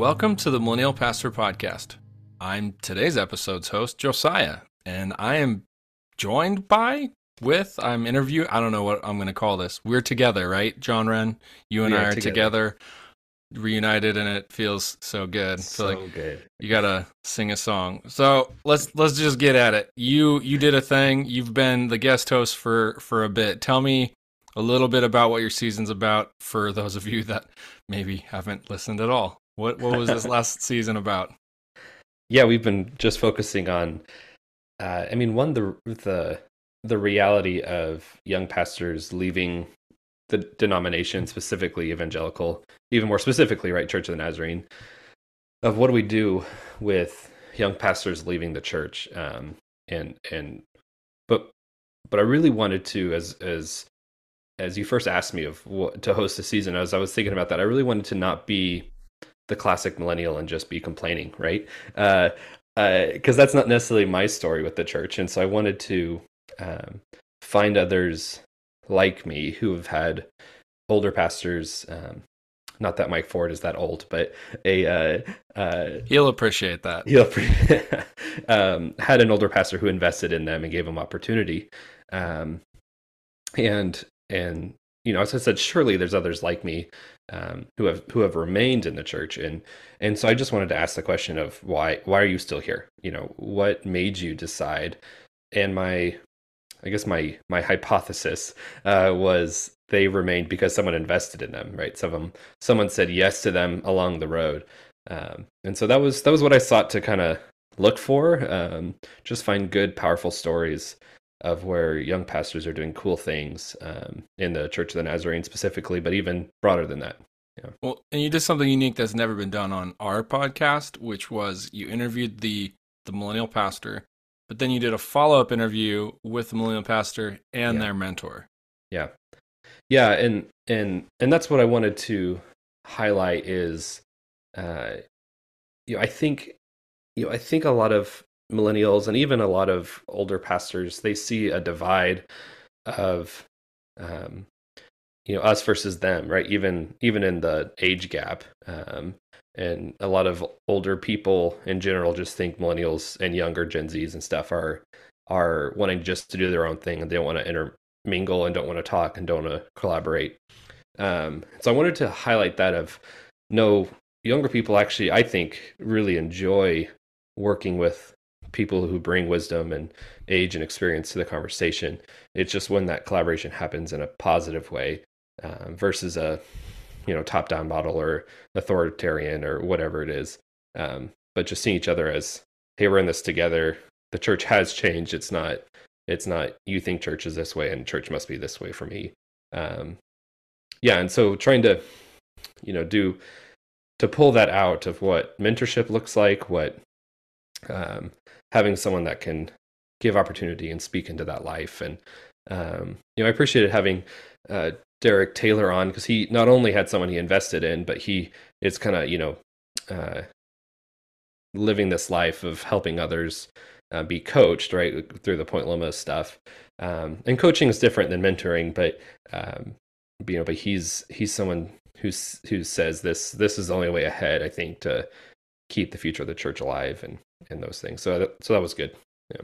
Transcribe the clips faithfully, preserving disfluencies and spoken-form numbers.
Welcome to the Millennial Pastor Podcast. I'm today's episode's host, Josiah, and I am joined by, with, I'm interviewing, I don't know what I'm going to call this. We're together, right, John Wren? You and we I are together. together, reunited, and it feels so good. So like good. You got to sing a song. So let's let's just get at it. You you did a thing. You've been the guest host for, for a bit. Tell me a little bit about what your season's about for those of you that maybe haven't listened at all. What what was this last season about? Yeah, we've been just focusing on, uh, I mean, one, the, the the reality of young pastors leaving the denomination, specifically evangelical, even more specifically, right, Church of the Nazarene, of what do we do with young pastors leaving the church? Um, and and but but I really wanted to, as as as you first asked me of what, to host a season, as I was thinking about that, I really wanted to not be the classic millennial and just be complaining, right? Because uh, uh, that's not necessarily my story with the church. And so I wanted to um, find others like me who have had older pastors. Um, not that Mike Ford is that old, but a... Uh, uh, he'll appreciate that. He'll appre- um, had an older pastor who invested in them and gave them opportunity. Um, and, and you know, as I said, surely there's others like me Um, who have who have remained in the church, and and so I just wanted to ask the question of why why are you still here? You know, what made you decide? And my, I guess my my hypothesis uh, was they remained because someone invested in them, right? Some of them, someone said yes to them along the road, um, and so that was that was what I sought to kind of look for. Um, just find good, powerful stories of where young pastors are doing cool things um, in the Church of the Nazarene specifically, but even broader than that. Yeah. Well, and you did something unique that's never been done on our podcast, which was you interviewed the, the millennial pastor, but then you did a follow-up interview with the millennial pastor and yeah. their mentor. Yeah. Yeah. And, and, and that's what I wanted to highlight is, uh, you know, I think, you know, I think a lot of millennials and even a lot of older pastors, they see a divide of, um, you know, us versus them, right? Even, even in the age gap. Um, and a lot of older people in general just think millennials and younger Gen Zs and stuff are, are wanting just to do their own thing, and they don't want to intermingle and don't want to talk and don't want to collaborate. Um, so I wanted to highlight that of no, younger people actually, I think, really enjoy working with people who bring wisdom and age and experience to the conversation. It's just when that collaboration happens in a positive way uh, versus a, you know, top-down model or authoritarian or whatever it is. Um, but just seeing each other as, hey, we're in this together. The church has changed. It's not, it's not, you think church is this way and church must be this way for me. Um, yeah. And so trying to, you know, do, to pull that out of what mentorship looks like, what, um, having someone that can give opportunity and speak into that life. And, um, you know, I appreciated having uh, Derek Taylor on, because he not only had someone he invested in, but he is kind of, you know, uh, living this life of helping others uh, be coached, right, through the Point Loma stuff. Um, and coaching is different than mentoring, but, um, you know, but he's he's someone who's, who says this, this is the only way ahead, I think, to keep the future of the church alive and and those things. So that, so that was good. Yeah.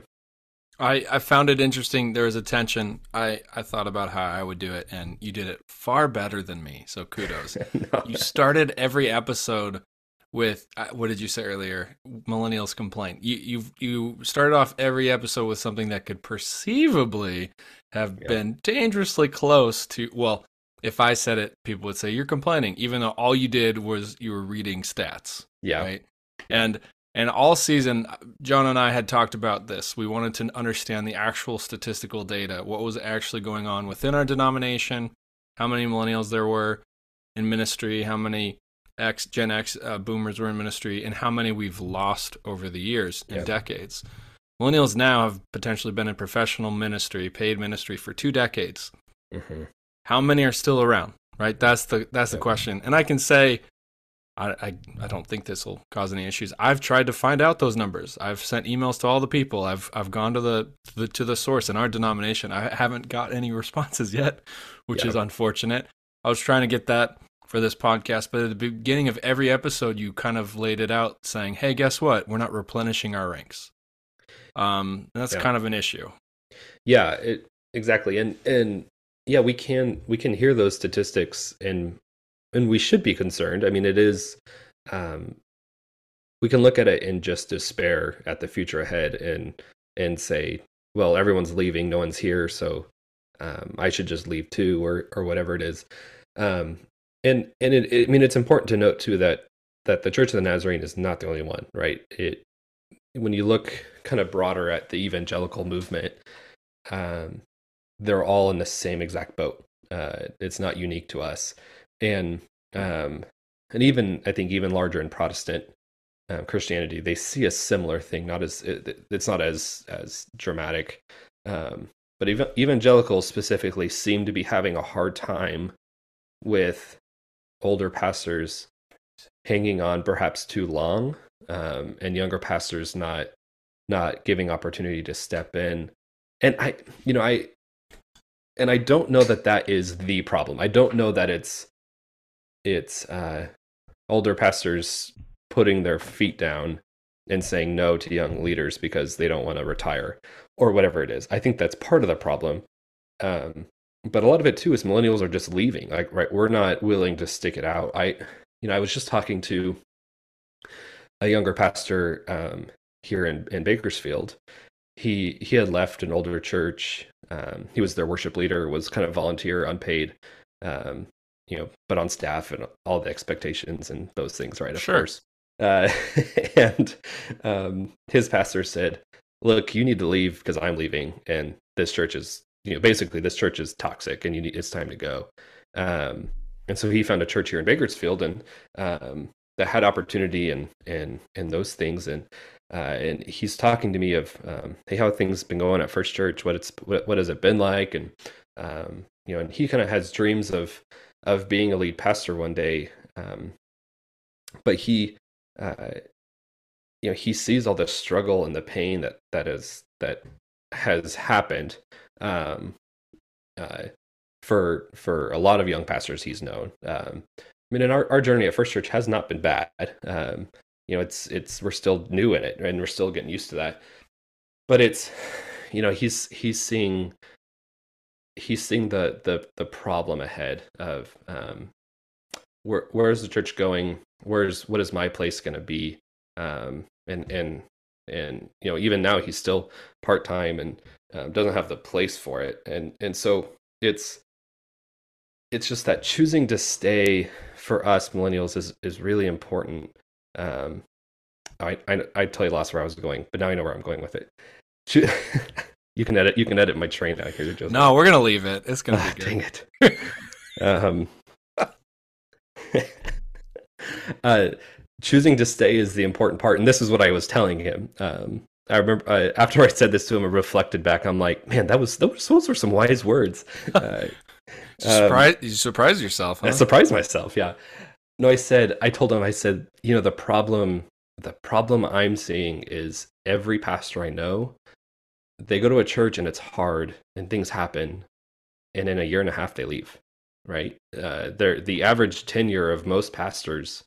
I, I found it interesting. There was a tension. I, I thought about how I would do it, and you did it far better than me. So kudos. no. You started every episode with, what did you say earlier? Millennials complain. You, you've, you started off every episode with something that could perceivably have yeah. been dangerously close to, well, if I said it, people would say you're complaining, even though all you did was you were reading stats. Yeah. Right. And, And all season, John and I had talked about this. We wanted to understand the actual statistical data, what was actually going on within our denomination, how many millennials there were in ministry, how many X, Gen X uh, boomers were in ministry, and how many we've lost over the years and yep. decades. Millennials now have potentially been in professional ministry, paid ministry for two decades. Mm-hmm. How many are still around, right? That's the that's the yep. question. And I can say... I, I I don't think this will cause any issues. I've tried to find out those numbers. I've sent emails to all the people. I've I've gone to the, the to the source in our denomination. I haven't got any responses yet, which yeah. is unfortunate. I was trying to get that for this podcast, but at the beginning of every episode, you kind of laid it out saying, hey, guess what? We're not replenishing our ranks. Um, and that's yeah. kind of an issue. Yeah, it, exactly. And, and yeah, we can, we can hear those statistics and, and we should be concerned. I mean, it is, um, we can look at it in just despair at the future ahead and, and say, well, everyone's leaving, no one's here. So, um, I should just leave too, or, or whatever it is. Um, And and it, it, I mean, it's important to note too that that the Church of the Nazarene is not the only one, right? It when you look kind of broader at the evangelical movement, um, they're all in the same exact boat. Uh, it's not unique to us, and um, and even I think even larger in Protestant uh, Christianity, they see a similar thing. Not as it, it's not as as dramatic, um, but ev- evangelicals specifically seem to be having a hard time with older pastors hanging on perhaps too long, um, and younger pastors not not giving opportunity to step in. And I, you know, I and I don't know that that is the problem. I don't know that it's it's uh, older pastors putting their feet down and saying no to young leaders because they don't want to retire or whatever it is. I think that's part of the problem. Um, But a lot of it too is millennials are just leaving. Like, right, we're not willing to stick it out. I, you know, I was just talking to a younger pastor um, here in, in Bakersfield. He he had left an older church. Um, he was their worship leader. Was kind of volunteer, unpaid, um, you know, but on staff and all the expectations and those things, right? Of sure. course. Uh, and um, his pastor said, "Look, you need to leave because I'm leaving, and this church is." You know, basically, this church is toxic, and you need, it's time to go. Um, and so he found a church here in Bakersfield, and um, that had opportunity and and and those things. And uh, and he's talking to me of, um, hey, how things been going at First Church? What it's what, what has it been like? And um, you know, and he kind of has dreams of of being a lead pastor one day. Um, but he, uh, you know, he sees all the struggle and the pain that that is that has happened. Um, uh, for for a lot of young pastors he's known. Um, I mean, and our, our journey at First Church has not been bad. Um, you know, it's it's we're still new in it, and we're still getting used to that. But it's, you know, he's he's seeing he's seeing the the the problem ahead of um, where where is the church going? Where's what is my place going to be? Um, and and and you know, even now he's still part time and. Um, doesn't have the place for it, and and so it's it's just that choosing to stay for us millennials is is really important. Um, I I I tell you last where I was going, but now you know where I'm going with it. Cho- you can edit you can edit my train out here. Joseph. No, we're gonna leave it. It's gonna ah, be good. Dang it. um, uh, choosing to stay is the important part, and this is what I was telling him. Um, I remember uh, after I said this to him, I reflected back. I'm like, man, that was those, those were some wise words. Uh, Surprise, um, you surprised yourself. Huh? I surprised myself. Yeah. No, I said, I told him, I said, you know, the problem, the problem I'm seeing is every pastor I know, they go to a church and it's hard and things happen, and in a year and a half they leave. Right? Uh, they're the average tenure of most pastors,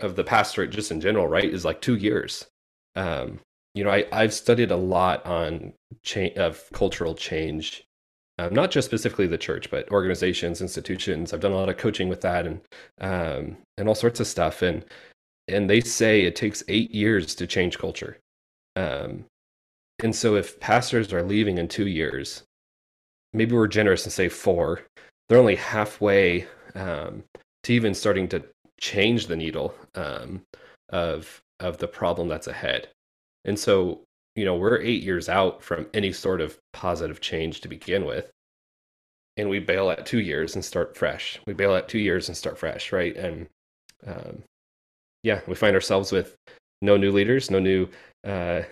of the pastorate just in general, right, is like two years. Um, You know, I, I've studied a lot on change of cultural change, um, not just specifically the church, but organizations, institutions. I've done a lot of coaching with that, and um, and all sorts of stuff. And and they say it takes eight years to change culture. Um, and so, if pastors are leaving in two years, maybe we're generous and say four. They're only halfway um, to even starting to change the needle um, of of the problem that's ahead. And so, you know, we're eight years out from any sort of positive change to begin with. And we bail at two years and start fresh. We bail at two years and start fresh, right? And um, yeah, we find ourselves with no new leaders, no new, uh,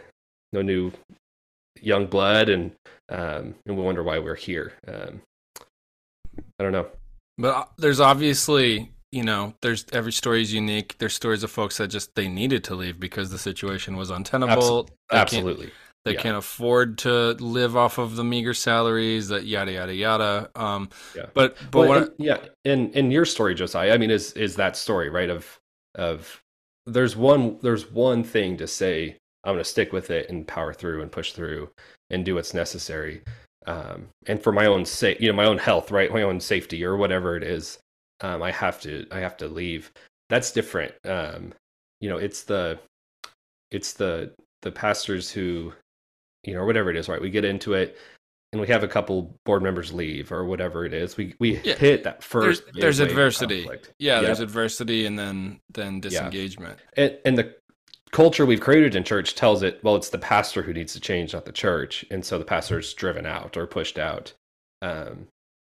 no new young blood, and um, and we wonder why we're here. Um, I don't know. But there's obviously... You know, there's every story is unique. There's stories of folks that just they needed to leave because the situation was untenable. Absol- absolutely. that yeah. can afford to live off of the meager salaries, that yada, yada, yada. Um, yeah. But, but well, what and, I, yeah. In, in your story, Josiah, I mean, is, is that story, right? Of, of there's one, there's one thing to say, I'm going to stick with it and power through and push through and do what's necessary. Um, and for my own sake, you know, my own health, right? My own safety or whatever it is. Um, I have to, I have to leave. That's different. Um, you know, it's the, it's the, the pastors who, you know, or whatever it is, right? We get into it and we have a couple board members leave or whatever it is. We, we yeah. hit that first. There's, there's adversity. Yeah, yep. There's adversity and then, then disengagement. Yeah. And, and the culture we've created in church tells it, well, it's the pastor who needs to change, not the church. And so the pastor is driven out or pushed out. Um,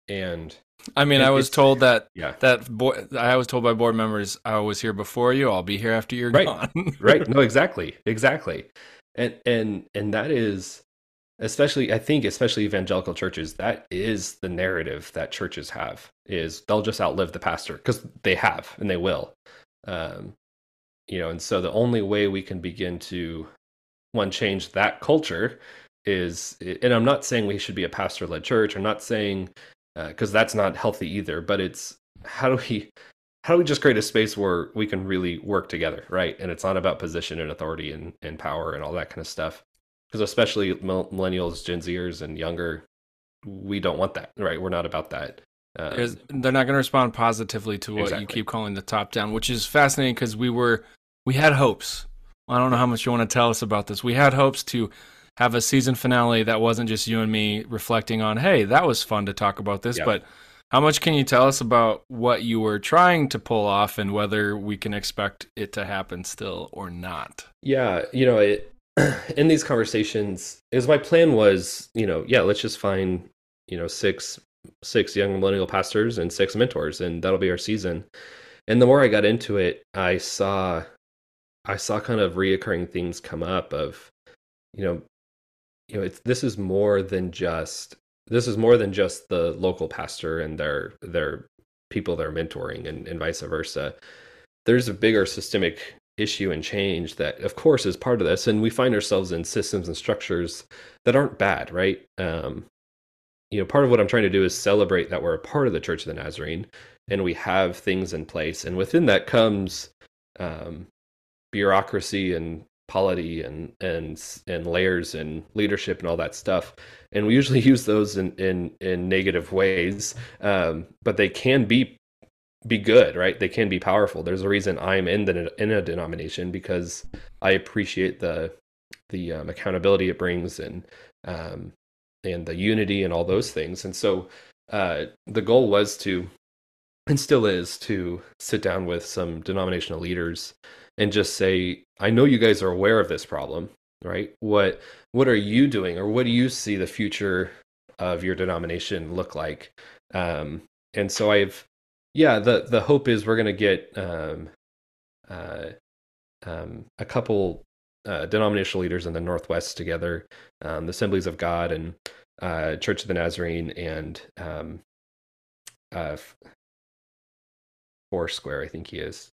and I mean, it, I was told that, yeah. that boy, I was told by board members, I was here before you, I'll be here after you're right. gone. Right. No, exactly. Exactly. And, and, and that is, especially, I think, especially evangelical churches, that is the narrative that churches have, is they'll just outlive the pastor, because they have, and they will. Um, you know, and so the only way we can begin to, one, change that culture is, and I'm not saying we should be a pastor-led church. I'm not saying, uh, 'cause that's not healthy either, but it's how do we, how do we just create a space where we can really work together, right? And it's not about position and authority and, and power and all that kind of stuff. Because especially millennials, Gen Zers, and younger, we don't want that, right? We're not about that. Um, they're not going to respond positively to what exactly. you keep calling the top down, which is fascinating because we were, we had hopes. I don't know how much you want to tell us about this. We had hopes to have a season finale that wasn't just you and me reflecting on, hey, that was fun to talk about this, yeah. but... How much can you tell us about what you were trying to pull off and whether we can expect it to happen still or not? Yeah, you know, it, in these conversations, is my plan was, you know, yeah, let's just find, you know, six six young millennial pastors and six mentors, and that'll be our season. And the more I got into it, I saw, I saw kind of reoccurring things come up of, you know, you know, it's, this is more than just. This is more than just the local pastor and their their people they're mentoring and, and vice versa. There's a bigger systemic issue and change that, of course, is part of this. And we find ourselves in systems and structures that aren't bad, right? Um, you know, part of what I'm trying to do is celebrate that we're a part of the Church of the Nazarene and we have things in place. And within that comes um, bureaucracy and polity and, and, and layers and leadership and all that stuff. And we usually use those in, in, in negative ways. Um, but they can be, be good, right? They can be powerful. There's a reason I'm in the, in a denomination, because I appreciate the, the, um, accountability it brings and, um, and the unity and all those things. And so, uh, the goal was to, and still is, to sit down with some denominational leaders and just say, I know you guys are aware of this problem, right? What what are you doing, or what do you see the future of your denomination look like? Um, and so I've, yeah, the, the hope is we're going to get um, uh, um, a couple uh, denominational leaders in the Northwest together, um, the Assemblies of God and uh, Church of the Nazarene and um, uh, Foursquare, I think he is.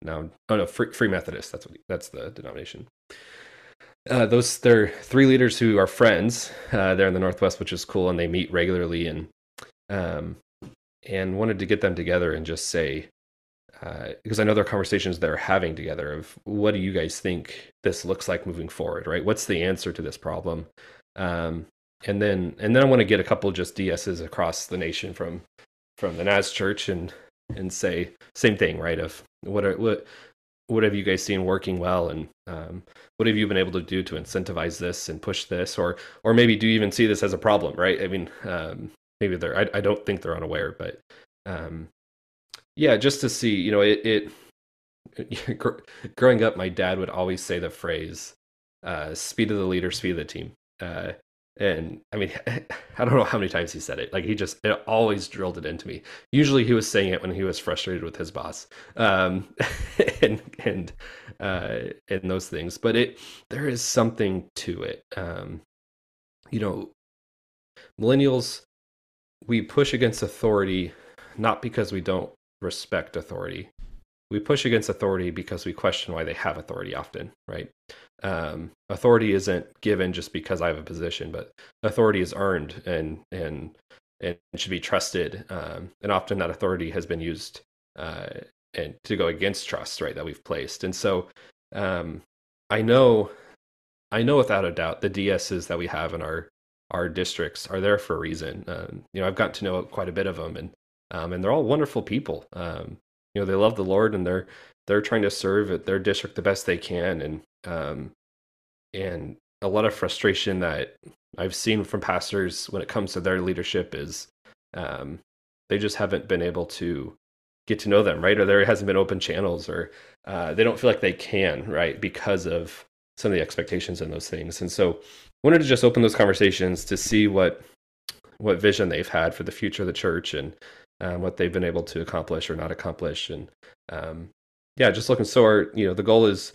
No, oh no, Free, Free Methodist. That's what he, that's the denomination. Uh, those they're three leaders who are friends. Uh, they're in the Northwest, which is cool, and they meet regularly. And um, and wanted to get them together and just say, uh, because I know there are conversations they're having together of, what do you guys think this looks like moving forward, right? What's the answer to this problem? Um, and then and then I want to get a couple just D S's across the nation from from the Naz Church and. and say same thing, right? Of what are, what, what have you guys seen working well? And, um, what have you been able to do to incentivize this and push this, or, or maybe do you even see this as a problem, right? I mean, um, maybe they're, I, I don't think they're unaware, but, um, yeah, just to see, you know, it, it, it gr- growing up, my dad would always say the phrase, uh, speed of the leader, speed of the team. Uh, And I mean, I don't know how many times he said it. Like he just, it always drilled it into me. Usually he was saying it when he was frustrated with his boss, um, and, and, uh, and those things, but it, there is something to it. Um, you know, millennials, we push against authority, not because we don't respect authority, we push against authority because we question why they have authority often, right? Um, authority isn't given just because I have a position, but authority is earned and and and should be trusted. Um, and often that authority has been used uh, and to go against trust, right, that we've placed. And so um, I know, I know without a doubt the D S's that we have in our our districts are there for a reason. Um, you know, I've gotten to know quite a bit of them, and um, and they're all wonderful people. Um, you know, they love the Lord, and they're they're trying to serve at their district the best they can, and um, and a lot of frustration that I've seen from pastors when it comes to their leadership is um, they just haven't been able to get to know them, right? Or there hasn't been open channels, or uh, they don't feel like they can, right, because of some of the expectations and those things. And so, wanted to just open those conversations to see what what vision they've had for the future of the church and um, what they've been able to accomplish or not accomplish. And um, yeah, just looking. So, our, you know, the goal is,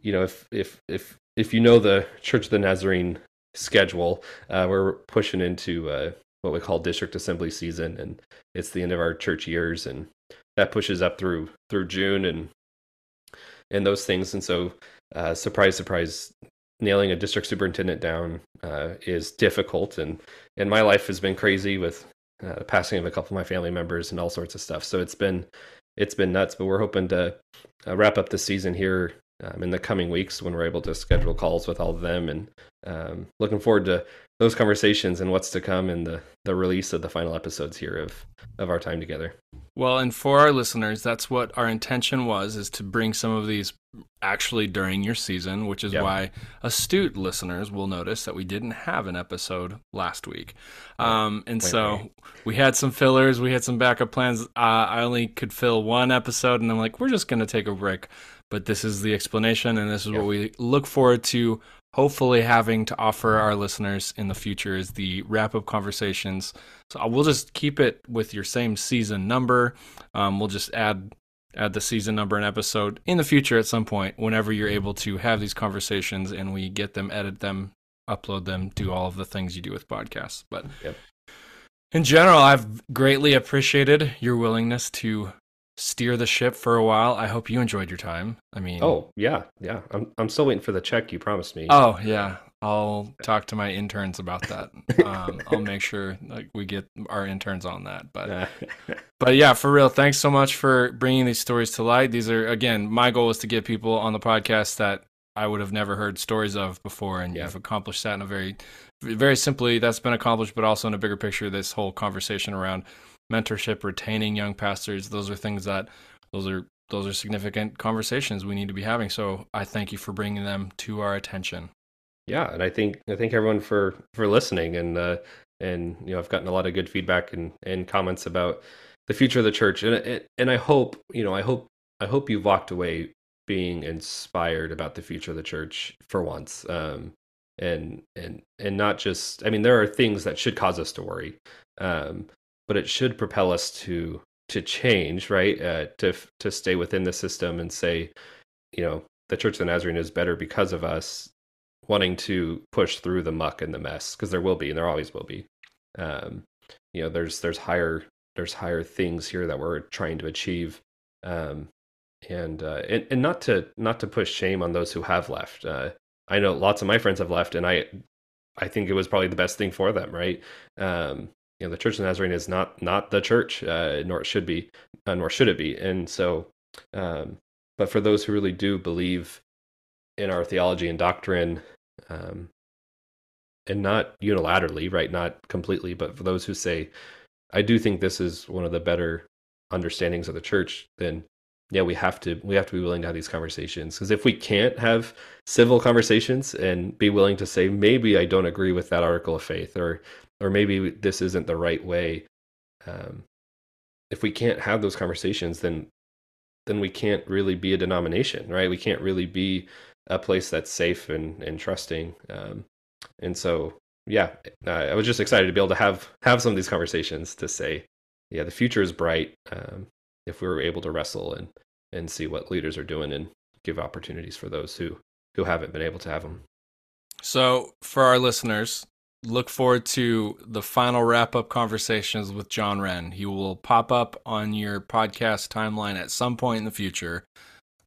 you know, if if if if you know the Church of the Nazarene schedule, uh, we're pushing into uh, what we call district assembly season, and it's the end of our church years, and that pushes up through through June and and those things. And so, uh, surprise, surprise, nailing a district superintendent down uh, is difficult, and and my life has been crazy with uh, the passing of a couple of my family members and all sorts of stuff. So it's been it's been nuts. But we're hoping to uh, wrap up the season here um, in the coming weeks when we're able to schedule calls with all of them, and um, looking forward to those conversations and what's to come in the the release of the final episodes here of of our time together. Well, and for our listeners, that's what our intention was, is to bring some of these actually during your season, which is yep. why astute listeners will notice that we didn't have an episode last week. Um, and wait, so wait. we had some fillers, we had some backup plans. Uh, I only could fill one episode, and I'm like, we're just going to take a break. But this is the explanation, and this is yep. what we look forward to hopefully having to offer our listeners in the future, is the wrap-up conversations. So we'll just keep it with your same season number. Um, we'll just add add the season number and episode in the future at some point, whenever you're able to have these conversations and we get them, edit them, upload them, do all of the things you do with podcasts. But yep. in general, I've greatly appreciated your willingness to steer the ship for a while. I hope you enjoyed your time. I mean, oh yeah, yeah. I'm I'm still waiting for the check you promised me. Oh yeah, I'll talk to my interns about that. um, I'll make sure like we get our interns on that. But but yeah, for real, thanks so much for bringing these stories to light. These are, again, my goal is to get people on the podcast that I would have never heard stories of before, and yeah. you've accomplished that in a very, very simply that's been accomplished, but also in a bigger picture, this whole conversation around mentorship, retaining young pastors, those are things that those are those are significant conversations we need to be having. So I thank you for bringing them to our attention. Yeah, and I think I thank everyone for for listening, and uh, and you know, I've gotten a lot of good feedback and, and comments about the future of the church, and and I hope you know I hope I hope you walked away being inspired about the future of the church for once. Um, and and and not just I mean there are things that should cause us to worry. Um, but it should propel us to to change, right? Uh, to to stay within the system and say, you know, the Church of the Nazarene is better because of us wanting to push through the muck and the mess, because there will be, and there always will be. Um, you know, there's there's higher there's higher things here that we're trying to achieve, um, and, uh, and and not to not to push shame on those who have left. Uh, I know lots of my friends have left, and I I think it was probably the best thing for them, right? Um, You know, the Church of the Nazarene is not not the church, uh, nor it should be, uh, nor should it be. And so, um, but for those who really do believe in our theology and doctrine, um, and not unilaterally, right, not completely, but for those who say, I do think this is one of the better understandings of the church, then yeah, we have to we have to be willing to have these conversations. Because if we can't have civil conversations and be willing to say, maybe I don't agree with that article of faith, or or maybe this isn't the right way. Um, if we can't have those conversations, then then we can't really be a denomination, right? We can't really be a place that's safe and, and trusting. Um, and so, yeah, I was just excited to be able to have have some of these conversations to say, yeah, the future is bright. Um, if we were able to wrestle and, and see what leaders are doing and give opportunities for those who, who haven't been able to have them. So for our listeners, look forward to the final wrap-up conversations with John Wren. He will pop up on your podcast timeline at some point in the future.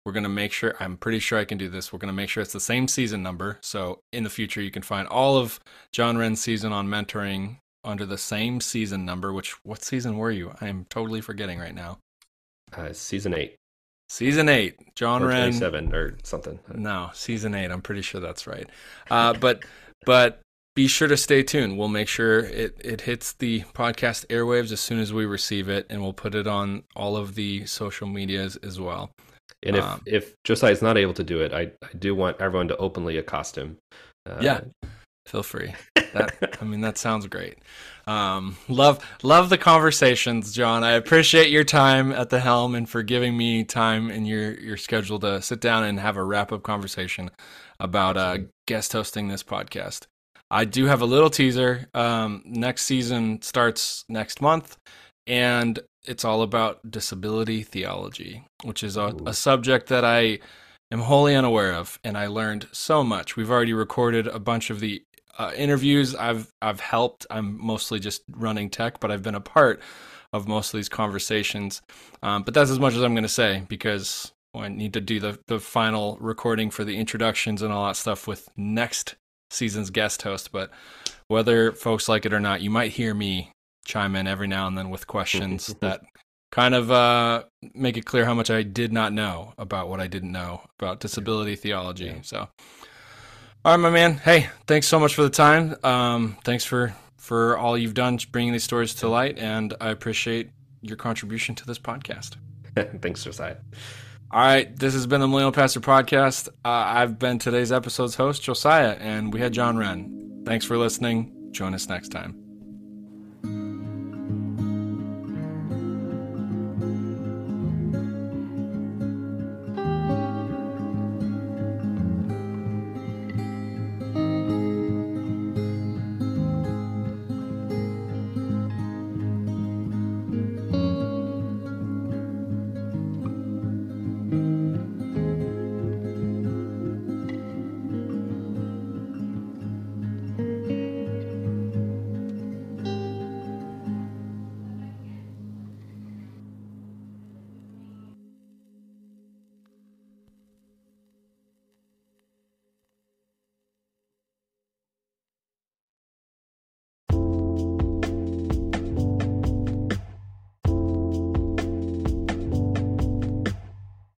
We're going to make sure, I'm pretty sure I can do this, we're going to make sure it's the same season number. So in the future, you can find all of John Wren's season on mentoring under the same season number, which, what season were you? I'm totally forgetting right now. Uh, season eight. Season eight, John Wren. Seven or something. No, season eight. I'm pretty sure that's right. Uh, but but be sure to stay tuned. We'll make sure it, it hits the podcast airwaves as soon as we receive it, and we'll put it on all of the social medias as well. And if, um, if Josiah is not able to do it, I, I do want everyone to openly accost him. Uh, yeah, feel free. That, I mean, that sounds great. Um, love love the conversations, John. I appreciate your time at the helm and for giving me time in your, your schedule to sit down and have a wrap-up conversation about uh, guest hosting this podcast. I do have a little teaser. Um, next season starts next month, and it's all about disability theology, which is a, a subject that I am wholly unaware of, and I learned so much. We've already recorded a bunch of the Uh, interviews. I've I've helped. I'm mostly just running tech, but I've been a part of most of these conversations. Um, but that's as much as I'm going to say, because well, I need to do the, the final recording for the introductions and all that stuff with next season's guest host. But whether folks like it or not, you might hear me chime in every now and then with questions that kind of uh, make it clear how much I did not know about what I didn't know about disability theology. Yeah. So. All right, my man. Hey, thanks so much for the time. Um, thanks for, for all you've done bringing these stories to light, and I appreciate your contribution to this podcast. Thanks, Josiah. All right, this has been the Millennial Pastor Podcast. Uh, I've been today's episode's host, Josiah, and we had John Wren. Thanks for listening. Join us next time.